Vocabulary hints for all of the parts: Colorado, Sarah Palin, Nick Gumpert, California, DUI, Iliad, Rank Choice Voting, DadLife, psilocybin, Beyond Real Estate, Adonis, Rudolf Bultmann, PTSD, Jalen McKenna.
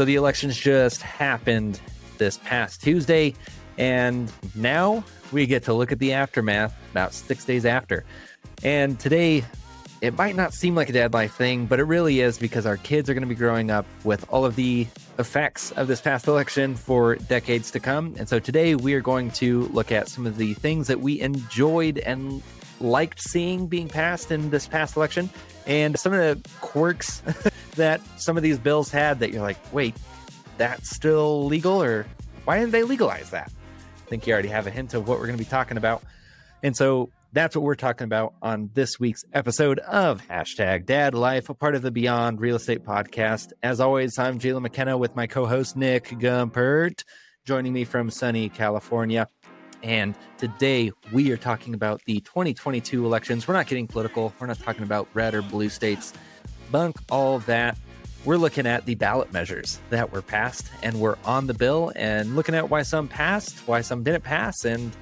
So the elections just happened this past Tuesday, and now we get to look at the aftermath about 6 days after. And today, it might not seem like a dad life thing, but it really is, because our kids are going to be growing up with all of the effects of this past election for decades to come. And so today we are going to look at some of the things that we enjoyed and liked seeing being passed in this past election, and some of the quirks that some of these bills had that you're like, wait, that's still legal? Or why didn't they legalize that? I think you already have a hint of what we're going to be talking about. And so that's what we're talking about on this week's episode of #DadLife, a part of the Beyond Real Estate podcast. As always, I'm Jalen McKenna with my co-host, Nick Gumpert, joining me from sunny California. And today we are talking about the 2022 elections. We're not getting political. We're not talking about red or blue states. Bunk all that. We're looking at the ballot measures that were passed and were on the bill, and looking at why some passed, why some didn't pass, and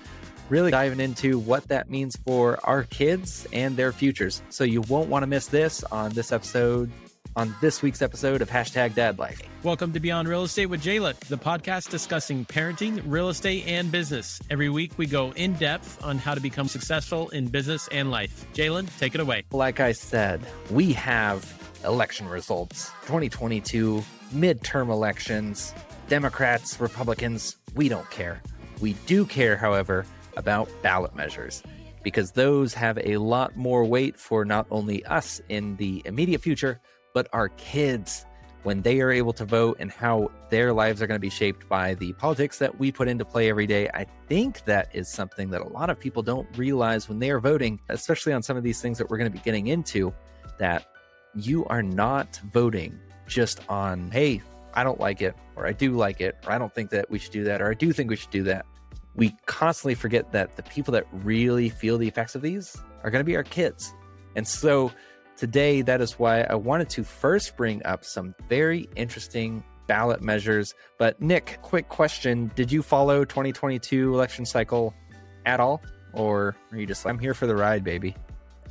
really diving into what that means for our kids and their futures. So you won't want to miss this on this week's episode of #DadLife. Welcome to Beyond Real Estate with Jayla, the podcast discussing parenting, real estate, and business. Every week we go in depth on how to become successful in business and life. Jalen, take it away. Like I said, we have election results, 2022 midterm elections, Democrats, Republicans, we don't care. We do care, however, about ballot measures, because those have a lot more weight for not only us in the immediate future, but our kids when they are able to vote, and how their lives are going to be shaped by the politics that we put into play every day. I think that is something that a lot of people don't realize when they are voting, especially on some of these things that we're going to be getting into, that you are not voting just on, hey, I don't like it, or I do like it, or I don't think that we should do that, or I do think we should do that. We constantly forget that the people that really feel the effects of these are going to be our kids. And so today, that is why I wanted to first bring up some very interesting ballot measures. But Nick, quick question. Did you follow 2022 election cycle at all? Or are you just like, I'm here for the ride, baby?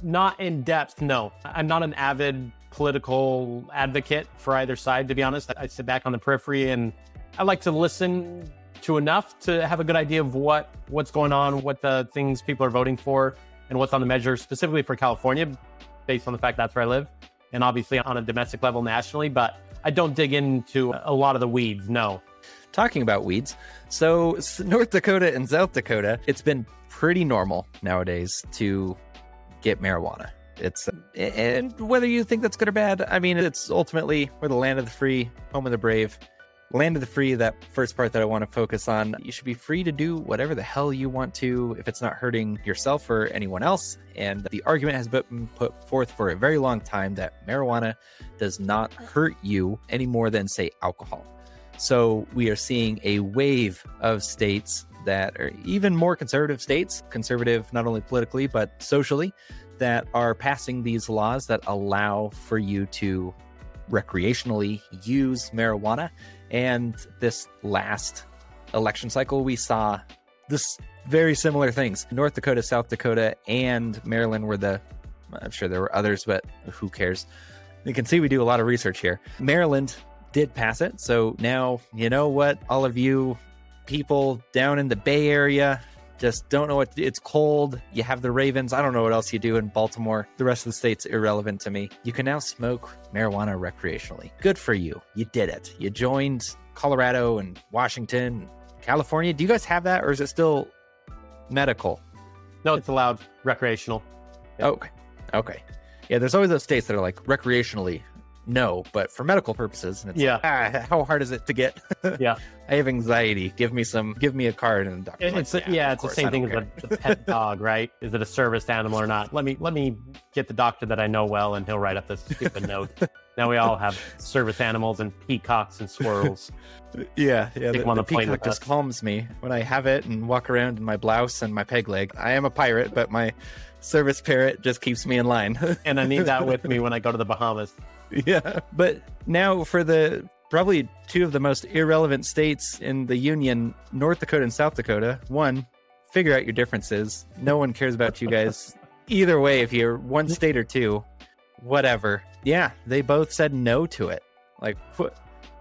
Not in depth, no. I'm not an avid political advocate for either side, to be honest. I sit back on the periphery and I like to listen to enough to have a good idea of what's going on, what the things people are voting for, and what's on the measure specifically for California, based on the fact that's where I live, and obviously on a domestic level nationally. But I don't dig into a lot of the weeds, no. Talking about weeds, so North Dakota and South Dakota, it's been pretty normal nowadays to get marijuana. And whether you think that's good or bad, I mean, it's ultimately, we're the land of the free, home of the brave. Land of the free, that first part that I want to focus on. You should be free to do whatever the hell you want to if it's not hurting yourself or anyone else. And the argument has been put forth for a very long time that marijuana does not hurt you any more than, say, alcohol. So we are seeing a wave of states that are even more conservative states, conservative not only politically but socially, that are passing these laws that allow for you to recreationally use marijuana. And this last election cycle, we saw this very similar things. North Dakota, South Dakota, and Maryland were I'm sure there were others, but who cares? You can see we do a lot of research here. Maryland did pass it. So now, you know what? All of you people down in the Bay Area just don't know what to do. It's cold. You have the Ravens. I don't know what else you do in Baltimore. The rest of the state's irrelevant to me. You can now smoke marijuana recreationally. Good for you. You did it. You joined Colorado and Washington, California. Do you guys have that, or is it still medical? No, it's allowed recreational. Okay. Yeah, there's always those states that are like recreationally. No, but for medical purposes. And it's how hard is it to get? Yeah. I have anxiety. Give me a card and a doctor. It's the same thing as the pet dog, right? Is it a serviced animal or not? Let me get the doctor that I know well, and he'll write up this stupid note. Now we all have service animals and peacocks and squirrels. Yeah. The peacock just calms me when I have it and walk around in my blouse and my peg leg. I am a pirate, but my service parrot just keeps me in line. And I need that with me when I go to the Bahamas. Yeah, but now for the probably two of the most irrelevant states in the union, North Dakota and South Dakota. One, figure out your differences. No one cares about you guys either way. If you're one state or two, whatever. Yeah, they both said no to it. Like,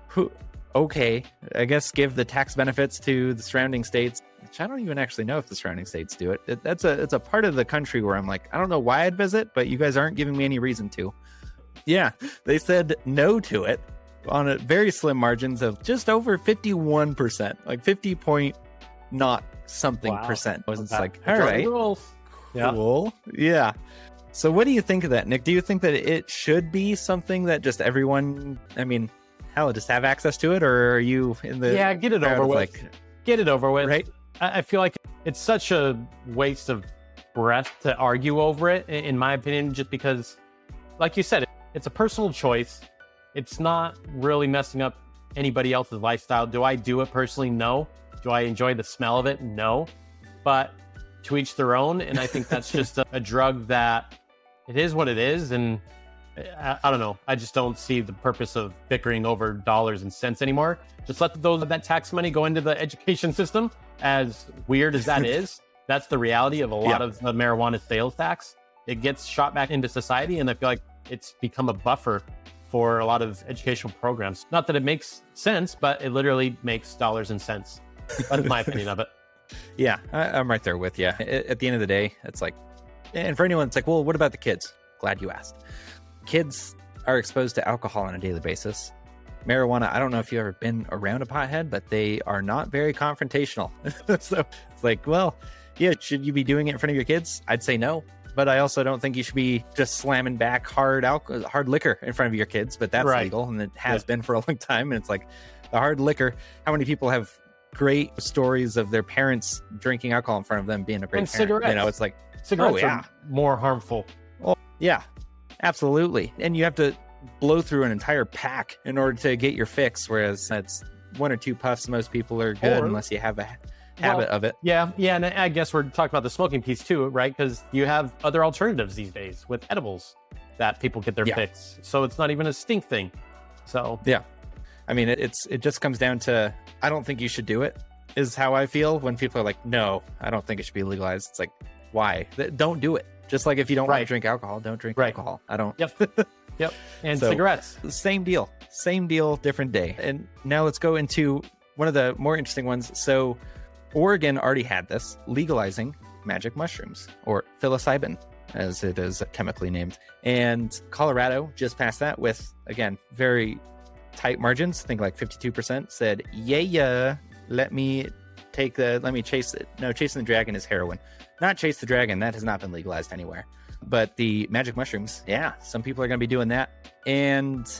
who? okay, I guess give the tax benefits to the surrounding states, which I don't even actually know if the surrounding states do it. It's a part of the country where I'm like, I don't know why I'd visit, but you guys aren't giving me any reason to. Yeah, they said no to it on a very slim margins of just over 51%, like 50 point not something percent. I was just like, all right, cool. Yeah. So what do you think of that, Nick? Do you think that it should be something that just everyone, I mean, hell, just have access to it? Or are you in the... Yeah, get it over with. Like, get it over with. Right? I feel like it's such a waste of breath to argue over it, in my opinion, just because, like you said, it's a personal choice. It's not really messing up anybody else's lifestyle. Do I do it personally? No. Do I enjoy the smell of it? No. But to each their own. And I think that's just a drug that... It is what it is, and I don't know. I just don't see the purpose of bickering over dollars and cents anymore. Just let that tax money go into the education system. As weird as that is, that's the reality of a lot of the marijuana sales tax. It gets shot back into society, and I feel like it's become a buffer for a lot of educational programs. Not that it makes sense, but it literally makes dollars and cents. That's my opinion of it. Yeah, I'm right there with you. At the end of the day, it's like... And for anyone, it's like, well, what about the kids? Glad you asked. Kids are exposed to alcohol on a daily basis. Marijuana, I don't know if you've ever been around a pothead, but they are not very confrontational. So it's like, well, yeah, should you be doing it in front of your kids? I'd say no. But I also don't think you should be just slamming back hard liquor in front of your kids. But that's legal, and it has been for a long time. And it's like the hard liquor. How many people have great stories of their parents drinking alcohol in front of them, being a great and parent? Cigarettes. You know, it's like... Cigarettes are more harmful. Oh, yeah, absolutely. And you have to blow through an entire pack in order to get your fix, whereas that's one or two puffs. Most people are good unless you have a habit of it. Yeah, and I guess we're talking about the smoking piece too, right? Because you have other alternatives these days with edibles that people get their fix. So it's not even a stink thing. So yeah, I mean, it just comes down to, I don't think you should do it, is how I feel when people are like, no, I don't think it should be legalized. It's like, why? Don't do it. Just like if you don't want to drink alcohol, don't drink alcohol. I don't. Yep. And so, cigarettes. Same deal, different day. And now let's go into one of the more interesting ones. So Oregon already had this, legalizing magic mushrooms, or psilocybin, as it is chemically named. And Colorado just passed that with, again, very tight margins. I think like 52% said, yeah, let me chase it. No, chasing the dragon is heroin. Not chase the dragon. That has not been legalized anywhere. But the magic mushrooms, some people are going to be doing that. And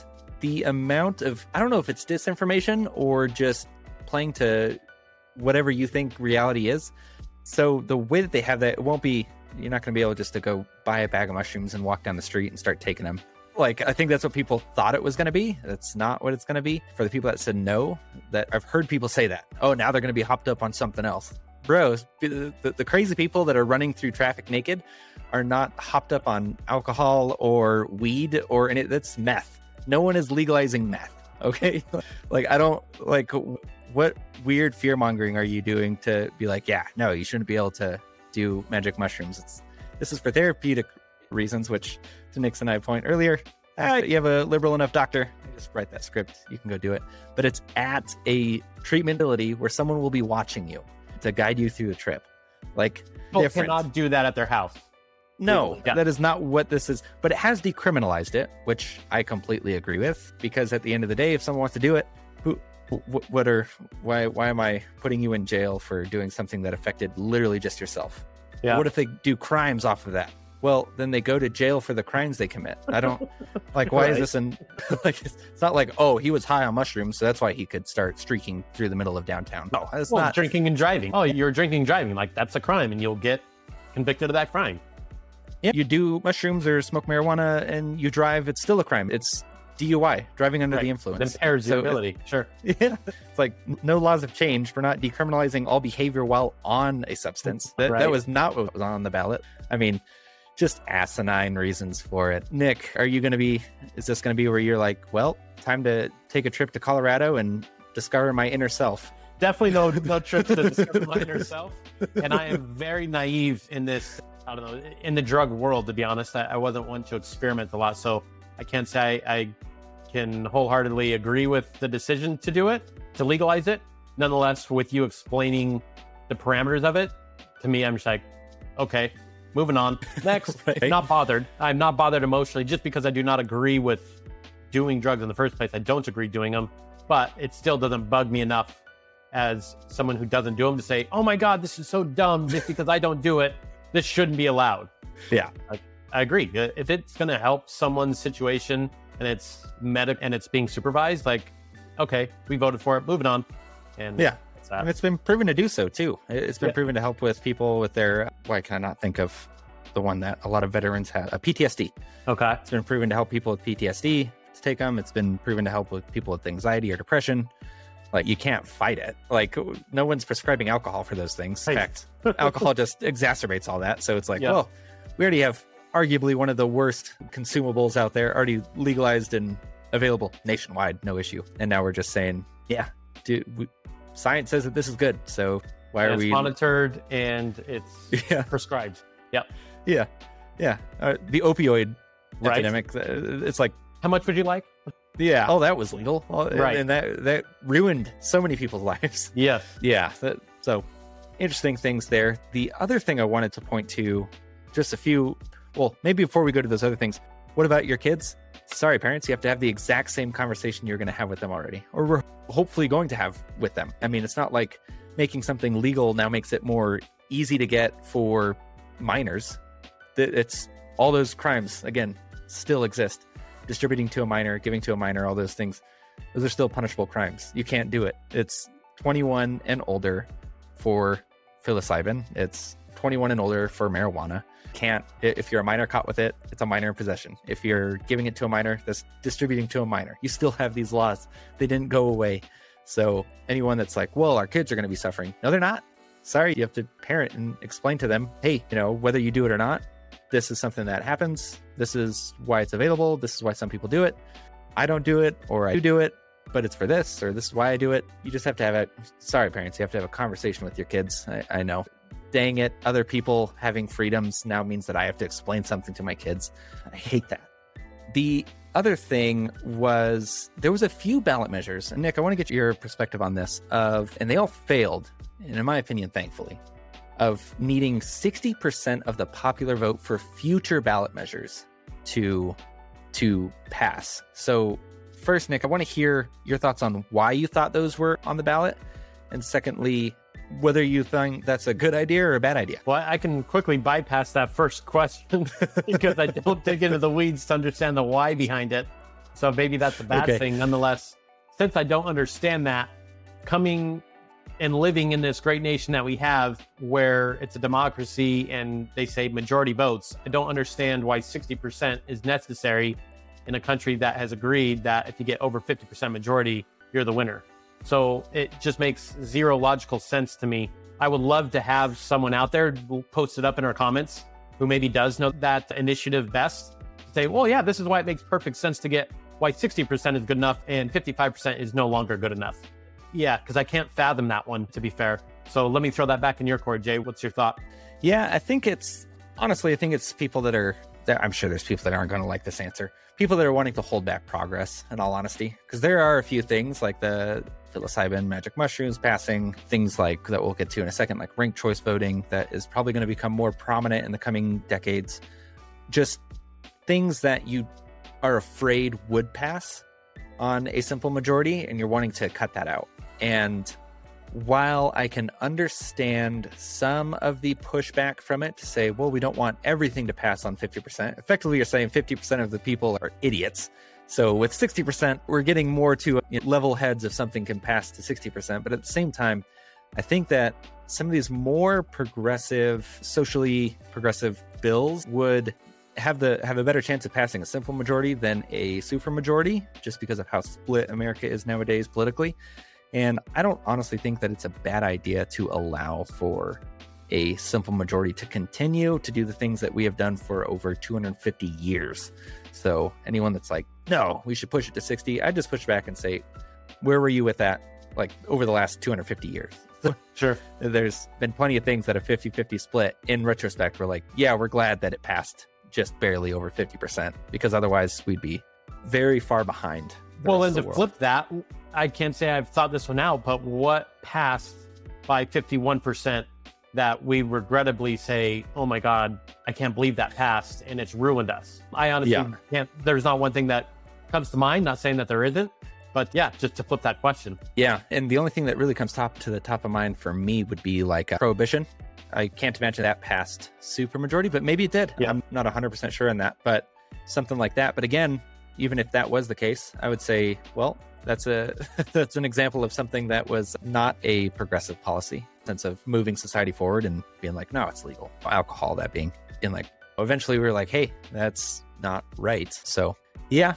the amount of, I don't know if it's disinformation or just playing to whatever you think reality is. So the way that they have that, it won't be, you're not going to be able just to go buy a bag of mushrooms and walk down the street and start taking them. Like, I think that's what people thought it was going to be. That's not what it's going to be. For the people that said no, that I've heard people say that, oh, now they're going to be hopped up on something else. Bro, the crazy people that are running through traffic naked are not hopped up on alcohol or weed or any. That's meth. No one is legalizing meth. Okay. Like, I don't like, what weird fear mongering are you doing to be like, yeah, no, you shouldn't be able to do magic mushrooms. This is for therapeutic reasons, which to Nick's and I point earlier, you have a liberal enough doctor, just write that script. You can go do it. But it's at a treatment facility where someone will be watching you to guide you through the trip. Like, people cannot do that at their house. No, that is not what this is. But it has decriminalized it, which I completely agree with, because at the end of the day, if someone wants to do it, why am I putting you in jail for doing something that affected literally just yourself? Yeah. What if they do crimes off of that? Well, then they go to jail for the crimes they commit. I don't like, why is this in like, it's not like, oh, he was high on mushrooms, so that's why he could start streaking through the middle of downtown. No, that's not drinking and driving. Oh, you're drinking and driving. Like, that's a crime and you'll get convicted of that crime. Yeah, you do mushrooms or smoke marijuana and you drive, it's still a crime. It's DUI, driving under the influence. Impairs the ability. Sure. Yeah. It's like, no laws have changed. We're not decriminalizing all behavior while on a substance. That was not what was on the ballot. I mean, just asinine reasons for it. Nick, is this going to be where you're like, well, time to take a trip to Colorado and discover my inner self? Definitely no trips to discover my inner self. And I am very naive in this, I don't know, in the drug world, to be honest. I wasn't one to experiment a lot. So I can't say I can wholeheartedly agree with the decision to do it, to legalize it. Nonetheless, with you explaining the parameters of it, to me, I'm just like, okay, moving on. Next, right? Not bothered. I'm not bothered emotionally just because I do not agree with doing drugs in the first place. I don't agree doing them, but it still doesn't bug me enough as someone who doesn't do them to say, oh my God, this is so dumb. Just because I don't do it, this shouldn't be allowed. Yeah. I agree. If it's going to help someone's situation and it's medic and it's being supervised, like, okay, we voted for it, moving on. And yeah. And it's been proven to do so too. It's been proven to help with people with their, why can I not think of the one that a lot of veterans have, PTSD. Okay. It's been proven to help people with PTSD to take them. It's been proven to help with people with anxiety or depression. Like, you can't fight it. Like, no one's prescribing alcohol for those things. In fact, alcohol just exacerbates all that. So it's like, well, we already have arguably one of the worst consumables out there, already legalized and available nationwide, no issue. And now we're just saying, science says that this is good. So why are we monitored and it's prescribed? Yep. Yeah. Yeah. The opioid epidemic. It's like, how much would you like? Yeah. Oh, that was legal. Right. And that ruined so many people's lives. Yes. Yeah. So interesting things there. The other thing I wanted to point to, just a few. Well, maybe before we go to those other things, what about your kids? Sorry, parents, you have to have the exact same conversation you're going to have with them already, or we're hopefully going to have with them. I mean, it's not like making something legal now makes it more easy to get for minors. It's all those crimes, again, still exist. Distributing to a minor, giving to a minor, all those things. Those are still punishable crimes. You can't do it. It's 21 and older for psilocybin. It's 21 and older for marijuana. Can't, if you're a minor caught with it, it's a minor in possession. If you're giving it to a minor, that's distributing to a minor. You still have these laws. They didn't go away. So anyone that's like, well, our kids are going to be suffering. No, they're not. Sorry, you have to parent and explain to them, hey, you know, whether you do it or not, this is something that happens. This is why it's available. This is why some people do it. I don't do it, or I do it, but it's for this, or this is why I do it. You just have to have a, sorry, parents, you have to have a conversation with your kids. I know. Dang it, other people having freedoms now means that I have to explain something to my kids. I hate that. The other thing was, there was a few ballot measures. And Nick, I want to get your perspective on this, and they all failed, and in my opinion, thankfully, of needing 60% of the popular vote for future ballot measures to pass. So first, Nick, I want to hear your thoughts on why you thought those were on the ballot. And secondly, whether you think that's a good idea or a bad idea. Well, I can quickly bypass that first question because I don't dig into the weeds to understand the why behind it. So maybe that's a bad thing. Nonetheless, since I don't understand that, coming and living in this great nation that we have where it's a democracy and they say majority votes, I don't understand why 60% is necessary in a country that has agreed that if you get over 50% majority, you're the winner. So it just makes zero logical sense to me. I would love to have someone out there post it up in our comments who maybe does know that initiative best, say, well, yeah, this is why it makes perfect sense to get why 60% is good enough and 55% is no longer good enough. Yeah, because I can't fathom that one, to be fair. So let me throw that back in your court, Jay. What's your thought? Yeah, I think it's, honestly, I think it's people that are, I'm sure there's people that aren't going to like this answer. People that are wanting to hold back progress, in all honesty, because there are a few things like the psilocybin, magic mushrooms passing, things like that we'll get to in a second, like rank choice voting, that is probably going to become more prominent in the coming decades. Just things that you are afraid would pass on a simple majority, and you're wanting to cut that out. And while I can understand some of the pushback from it to say, well, we don't want everything to pass on 50%, effectively you're saying 50% of the people are idiots. So with 60%, we're getting more to level heads if something can pass to 60%. But at the same time, I think that some of these more progressive, socially progressive bills would have a better chance of passing a simple majority than a super majority, just because of how split America is nowadays politically. And I don't honestly think that it's a bad idea to allow for a simple majority to continue to do the things that we have done for over 250 years. So anyone that's like, no, we should push it to 60, I just push back and say, where were you with that, like, over the last 250 years? Sure. There's been plenty of things that a 50-50 split, in retrospect, we're like, yeah, we're glad that it passed just barely over 50%, because otherwise we'd be very far behind. Well, and to flip that, I can't say I've thought this one out, but what passed by 51% that we regrettably say, oh my God, I can't believe that passed and it's ruined us. I honestly can't, there's not one thing that comes to mind, not saying that there isn't, but yeah, just to flip that question. Yeah. And the only thing that really comes to the top of mind for me would be like a prohibition. I can't imagine that passed supermajority, but maybe it did. Yeah. I'm not 100% sure on that, but something like that. But again, even if that was the case, I would say, well, that's an example of something that was not a progressive policy, sense of moving society forward and being like, no, it's legal. Alcohol, that being. And like, eventually we were like, hey, that's not right. So yeah,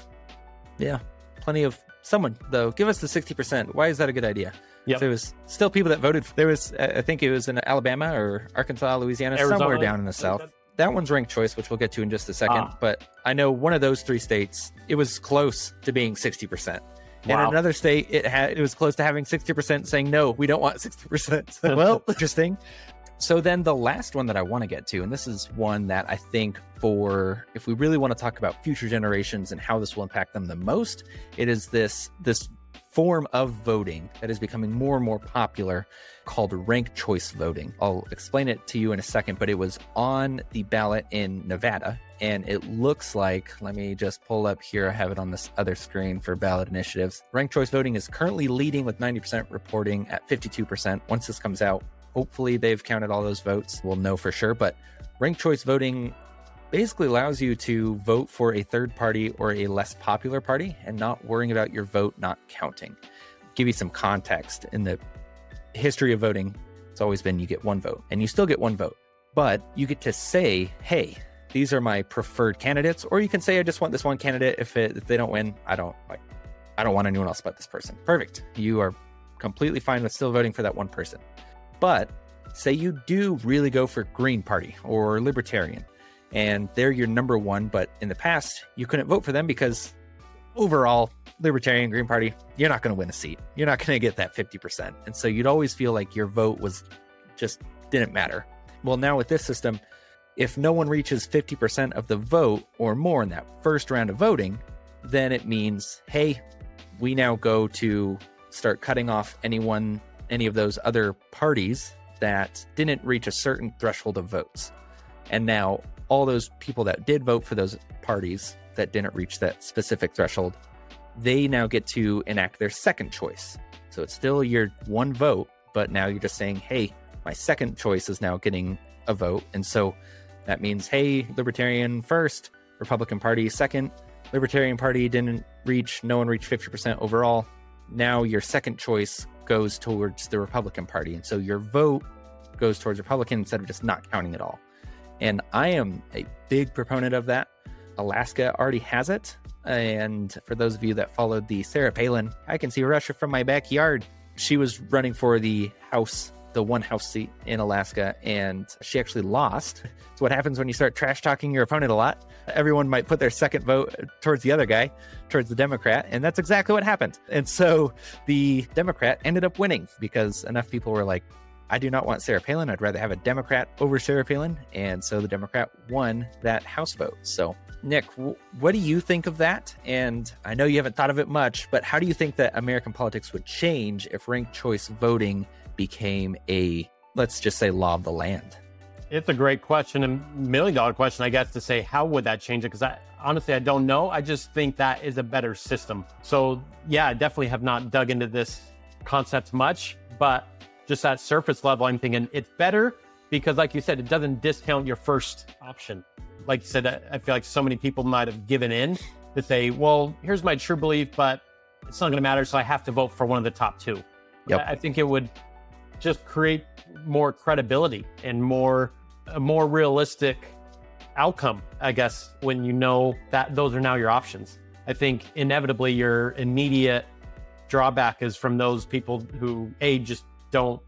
plenty of someone though. Give us the 60%. Why is that a good idea? Yeah, so there was still people that voted. There was, I think it was in Alabama or Arkansas, Louisiana, Arizona, somewhere down in the South. That one's ranked choice, which we'll get to in just a second. But I know one of those three states, it was close to being 60%. Wow. In another state, it was close to having 60% saying, no, we don't want 60%. Well, interesting. So then the last one that I want to get to, and this is one that I think for, if we really want to talk about future generations and how this will impact them the most, it is this form of voting that is becoming more and more popular called rank choice voting. I'll explain it to you in a second, but it was on the ballot in Nevada. And it looks like, let me just pull up here. I have it on this other screen for ballot initiatives. Ranked choice voting is currently leading with 90% reporting at 52%. Once this comes out, hopefully they've counted all those votes. We'll know for sure. But ranked choice voting basically allows you to vote for a third party or a less popular party and not worrying about your vote not counting. Give you some context in the history of voting. It's always been you get one vote and you still get one vote, but you get to say, hey, these are my preferred candidates, or you can say, I just want this one candidate. If they don't win, I don't want anyone else but this person. Perfect. You are completely fine with still voting for that one person. But say you do really go for Green Party or Libertarian, and they're your number one, but in the past, you couldn't vote for them because overall, Libertarian, Green Party, you're not going to win a seat. You're not going to get that 50%. And so you'd always feel like your vote was just didn't matter. Well, now with this system, if no one reaches 50% of the vote or more in that first round of voting, then it means, hey, we now go to start cutting off any of those other parties that didn't reach a certain threshold of votes. And now all those people that did vote for those parties that didn't reach that specific threshold, they now get to enact their second choice. So it's still your one vote, but now you're just saying, hey, my second choice is now getting a vote. And so that means, hey, Libertarian first, Republican Party second, Libertarian Party no one reached 50% overall. Now your second choice goes towards the Republican Party. And so your vote goes towards Republican instead of just not counting at all. And I am a big proponent of that. Alaska already has it. And for those of you that followed the Sarah Palin, I can see Russia from my backyard. She was running for the one House seat in Alaska, and she actually lost. So what happens when you start trash talking your opponent a lot? Everyone might put their second vote towards the other guy, towards the Democrat, and that's exactly what happened. And so the Democrat ended up winning because enough people were like, I do not want Sarah Palin. I'd rather have a Democrat over Sarah Palin. And so the Democrat won that House vote. So Nick, what do you think of that? And I know you haven't thought of it much, but how do you think that American politics would change if ranked choice voting became a, let's just say, law of the land? It's a great question, $1 million question, I guess, to say, how would that change it? Because honestly, I don't know. I just think that is a better system. So yeah, I definitely have not dug into this concept much, but just at surface level, I'm thinking it's better because, like you said, it doesn't discount your first option. Like you said, I feel like so many people might have given in to say, well, here's my true belief, but it's not going to matter, so I have to vote for one of the top two. Yep. I think it would just create more credibility and a more realistic outcome, I guess, when you know that those are now your options. I think inevitably your immediate drawback is from those people who, A, just don't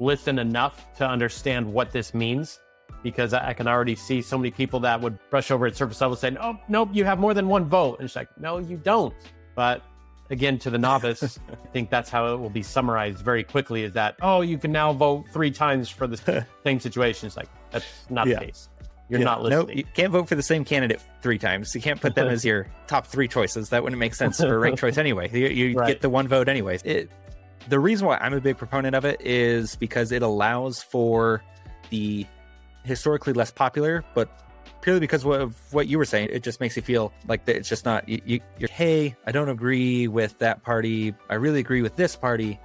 listen enough to understand what this means, because I can already see so many people that would brush over at surface level saying, oh, nope, you have more than one vote. And it's like, no, you don't. But again, to the novice, I think that's how it will be summarized very quickly, is that, oh, you can now vote 3 times for the same situation. It's like, that's not the case. You're not listening. Nope, you can't vote for the same candidate three times. You can't put them as your top three choices. That wouldn't make sense for ranked choice anyway. You get the one vote anyways. The reason why I'm a big proponent of it is because it allows for the historically less popular, but purely because of what you were saying, it just makes you feel like that it's just not, you're, hey, I don't agree with that party. I really agree with this party,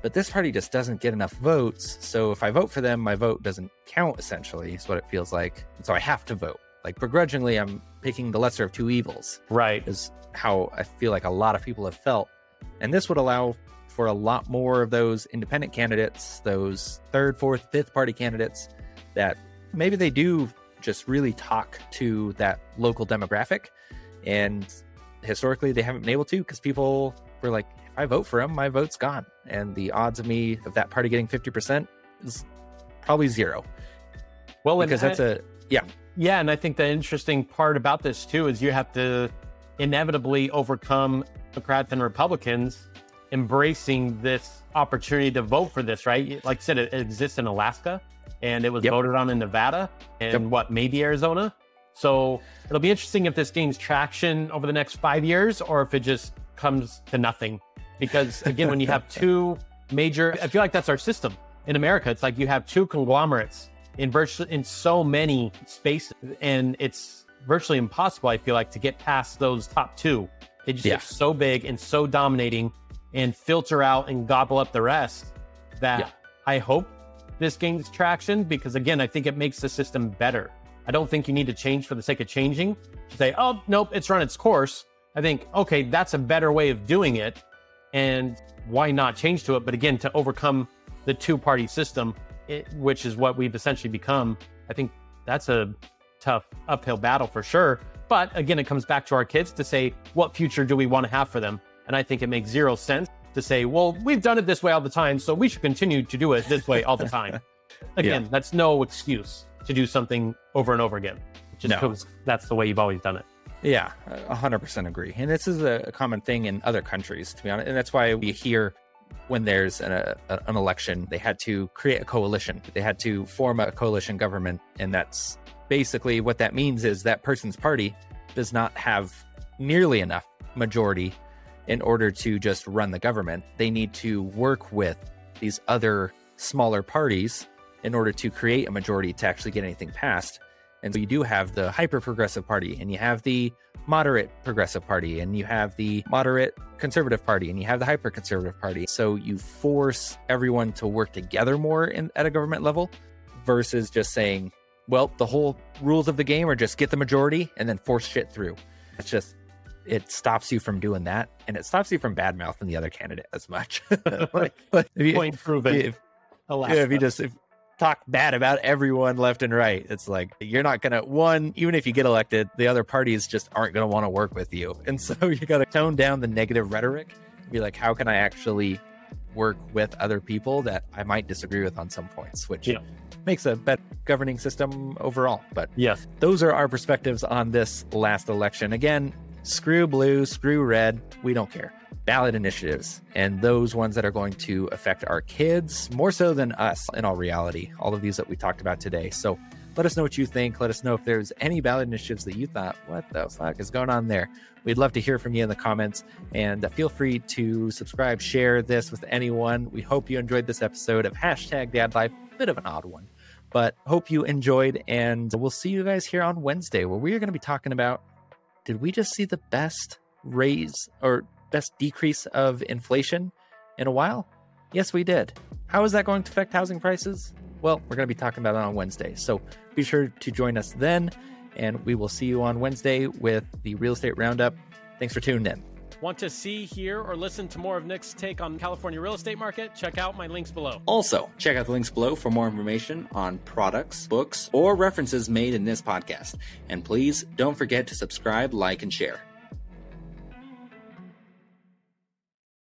but this party just doesn't get enough votes. So if I vote for them, my vote doesn't count, essentially, is what it feels like. So I have to vote. Like begrudgingly, I'm picking the lesser of two evils. Right. Is how I feel like a lot of people have felt. And this would allow for a lot more of those independent candidates, those third, fourth, fifth party candidates that maybe they do just really talk to that local demographic. And historically, they haven't been able to because people were like, if I vote for them, my vote's gone. And the odds of that party getting 50% is probably zero. Well, because Yeah. And I think the interesting part about this, too, is you have to inevitably overcome Democrats and Republicans embracing this opportunity to vote for this, right? Like I said, it exists in Alaska and it was voted on in Nevada and maybe Arizona. So it'll be interesting if this gains traction over the next 5 years or if it just comes to nothing. Because again, when you have two major, I feel like that's our system in America. It's like you have two conglomerates in so many spaces and it's virtually impossible, I feel like, to get past those top two. They just get so big and so dominating and filter out and gobble up the rest that I hope this gains traction because, again, I think it makes the system better. I don't think you need to change for the sake of changing to say, oh, nope, it's run its course. I think, okay, that's a better way of doing it. And why not change to it? But again, to overcome the two-party system, which is what we've essentially become, I think that's a tough uphill battle for sure. But again, it comes back to our kids to say, what future do we want to have for them? And I think it makes zero sense to say, well, we've done it this way all the time, so we should continue to do it this way all the time. Again, that's no excuse to do something over and over again, just because that's the way you've always done it. Yeah, 100% agree. And this is a common thing in other countries, to be honest. And that's why we hear when there's an election, they had to create a coalition. They had to form a coalition government. And that's basically what that means is that person's party does not have nearly enough majority in order to just run the government. They need to work with these other smaller parties in order to create a majority to actually get anything passed. And so you do have the hyper-progressive party, and you have the moderate progressive party, and you have the moderate conservative party, and you have the hyper-conservative party. So you force everyone to work together more at a government level versus just saying, well, the whole rules of the game are just get the majority and then force shit through. It's just, it stops you from doing that, and it stops you from bad-mouthing the other candidate as much. Point proven. If you just talk bad about everyone left and right, it's like, you're not going to, even if you get elected, the other parties just aren't going to want to work with you. And so you got to tone down the negative rhetoric and be like, how can I actually work with other people that I might disagree with on some points, which makes a better governing system overall. But yes, those are our perspectives on this last election. Again, screw blue, screw red. We don't care. Ballot initiatives and those ones that are going to affect our kids more so than us in all reality. All of these that we talked about today. So let us know what you think. Let us know if there's any ballot initiatives that you thought, what the fuck is going on there? We'd love to hear from you in the comments, and feel free to subscribe, share this with anyone. We hope you enjoyed this episode of #DadLife. Bit of an odd one, but hope you enjoyed, and we'll see you guys here on Wednesday where we are going to be talking about, did we just see the best raise or best decrease of inflation in a while? Yes, we did. How is that going to affect housing prices? Well, we're going to be talking about it on Wednesday. So be sure to join us then, and we will see you on Wednesday with the Real Estate Roundup. Thanks for tuning in. Want to see, hear, or listen to more of Nick's take on California real estate market? Check out my links below. Also, check out the links below for more information on products, books, or references made in this podcast. And please don't forget to subscribe, like, and share.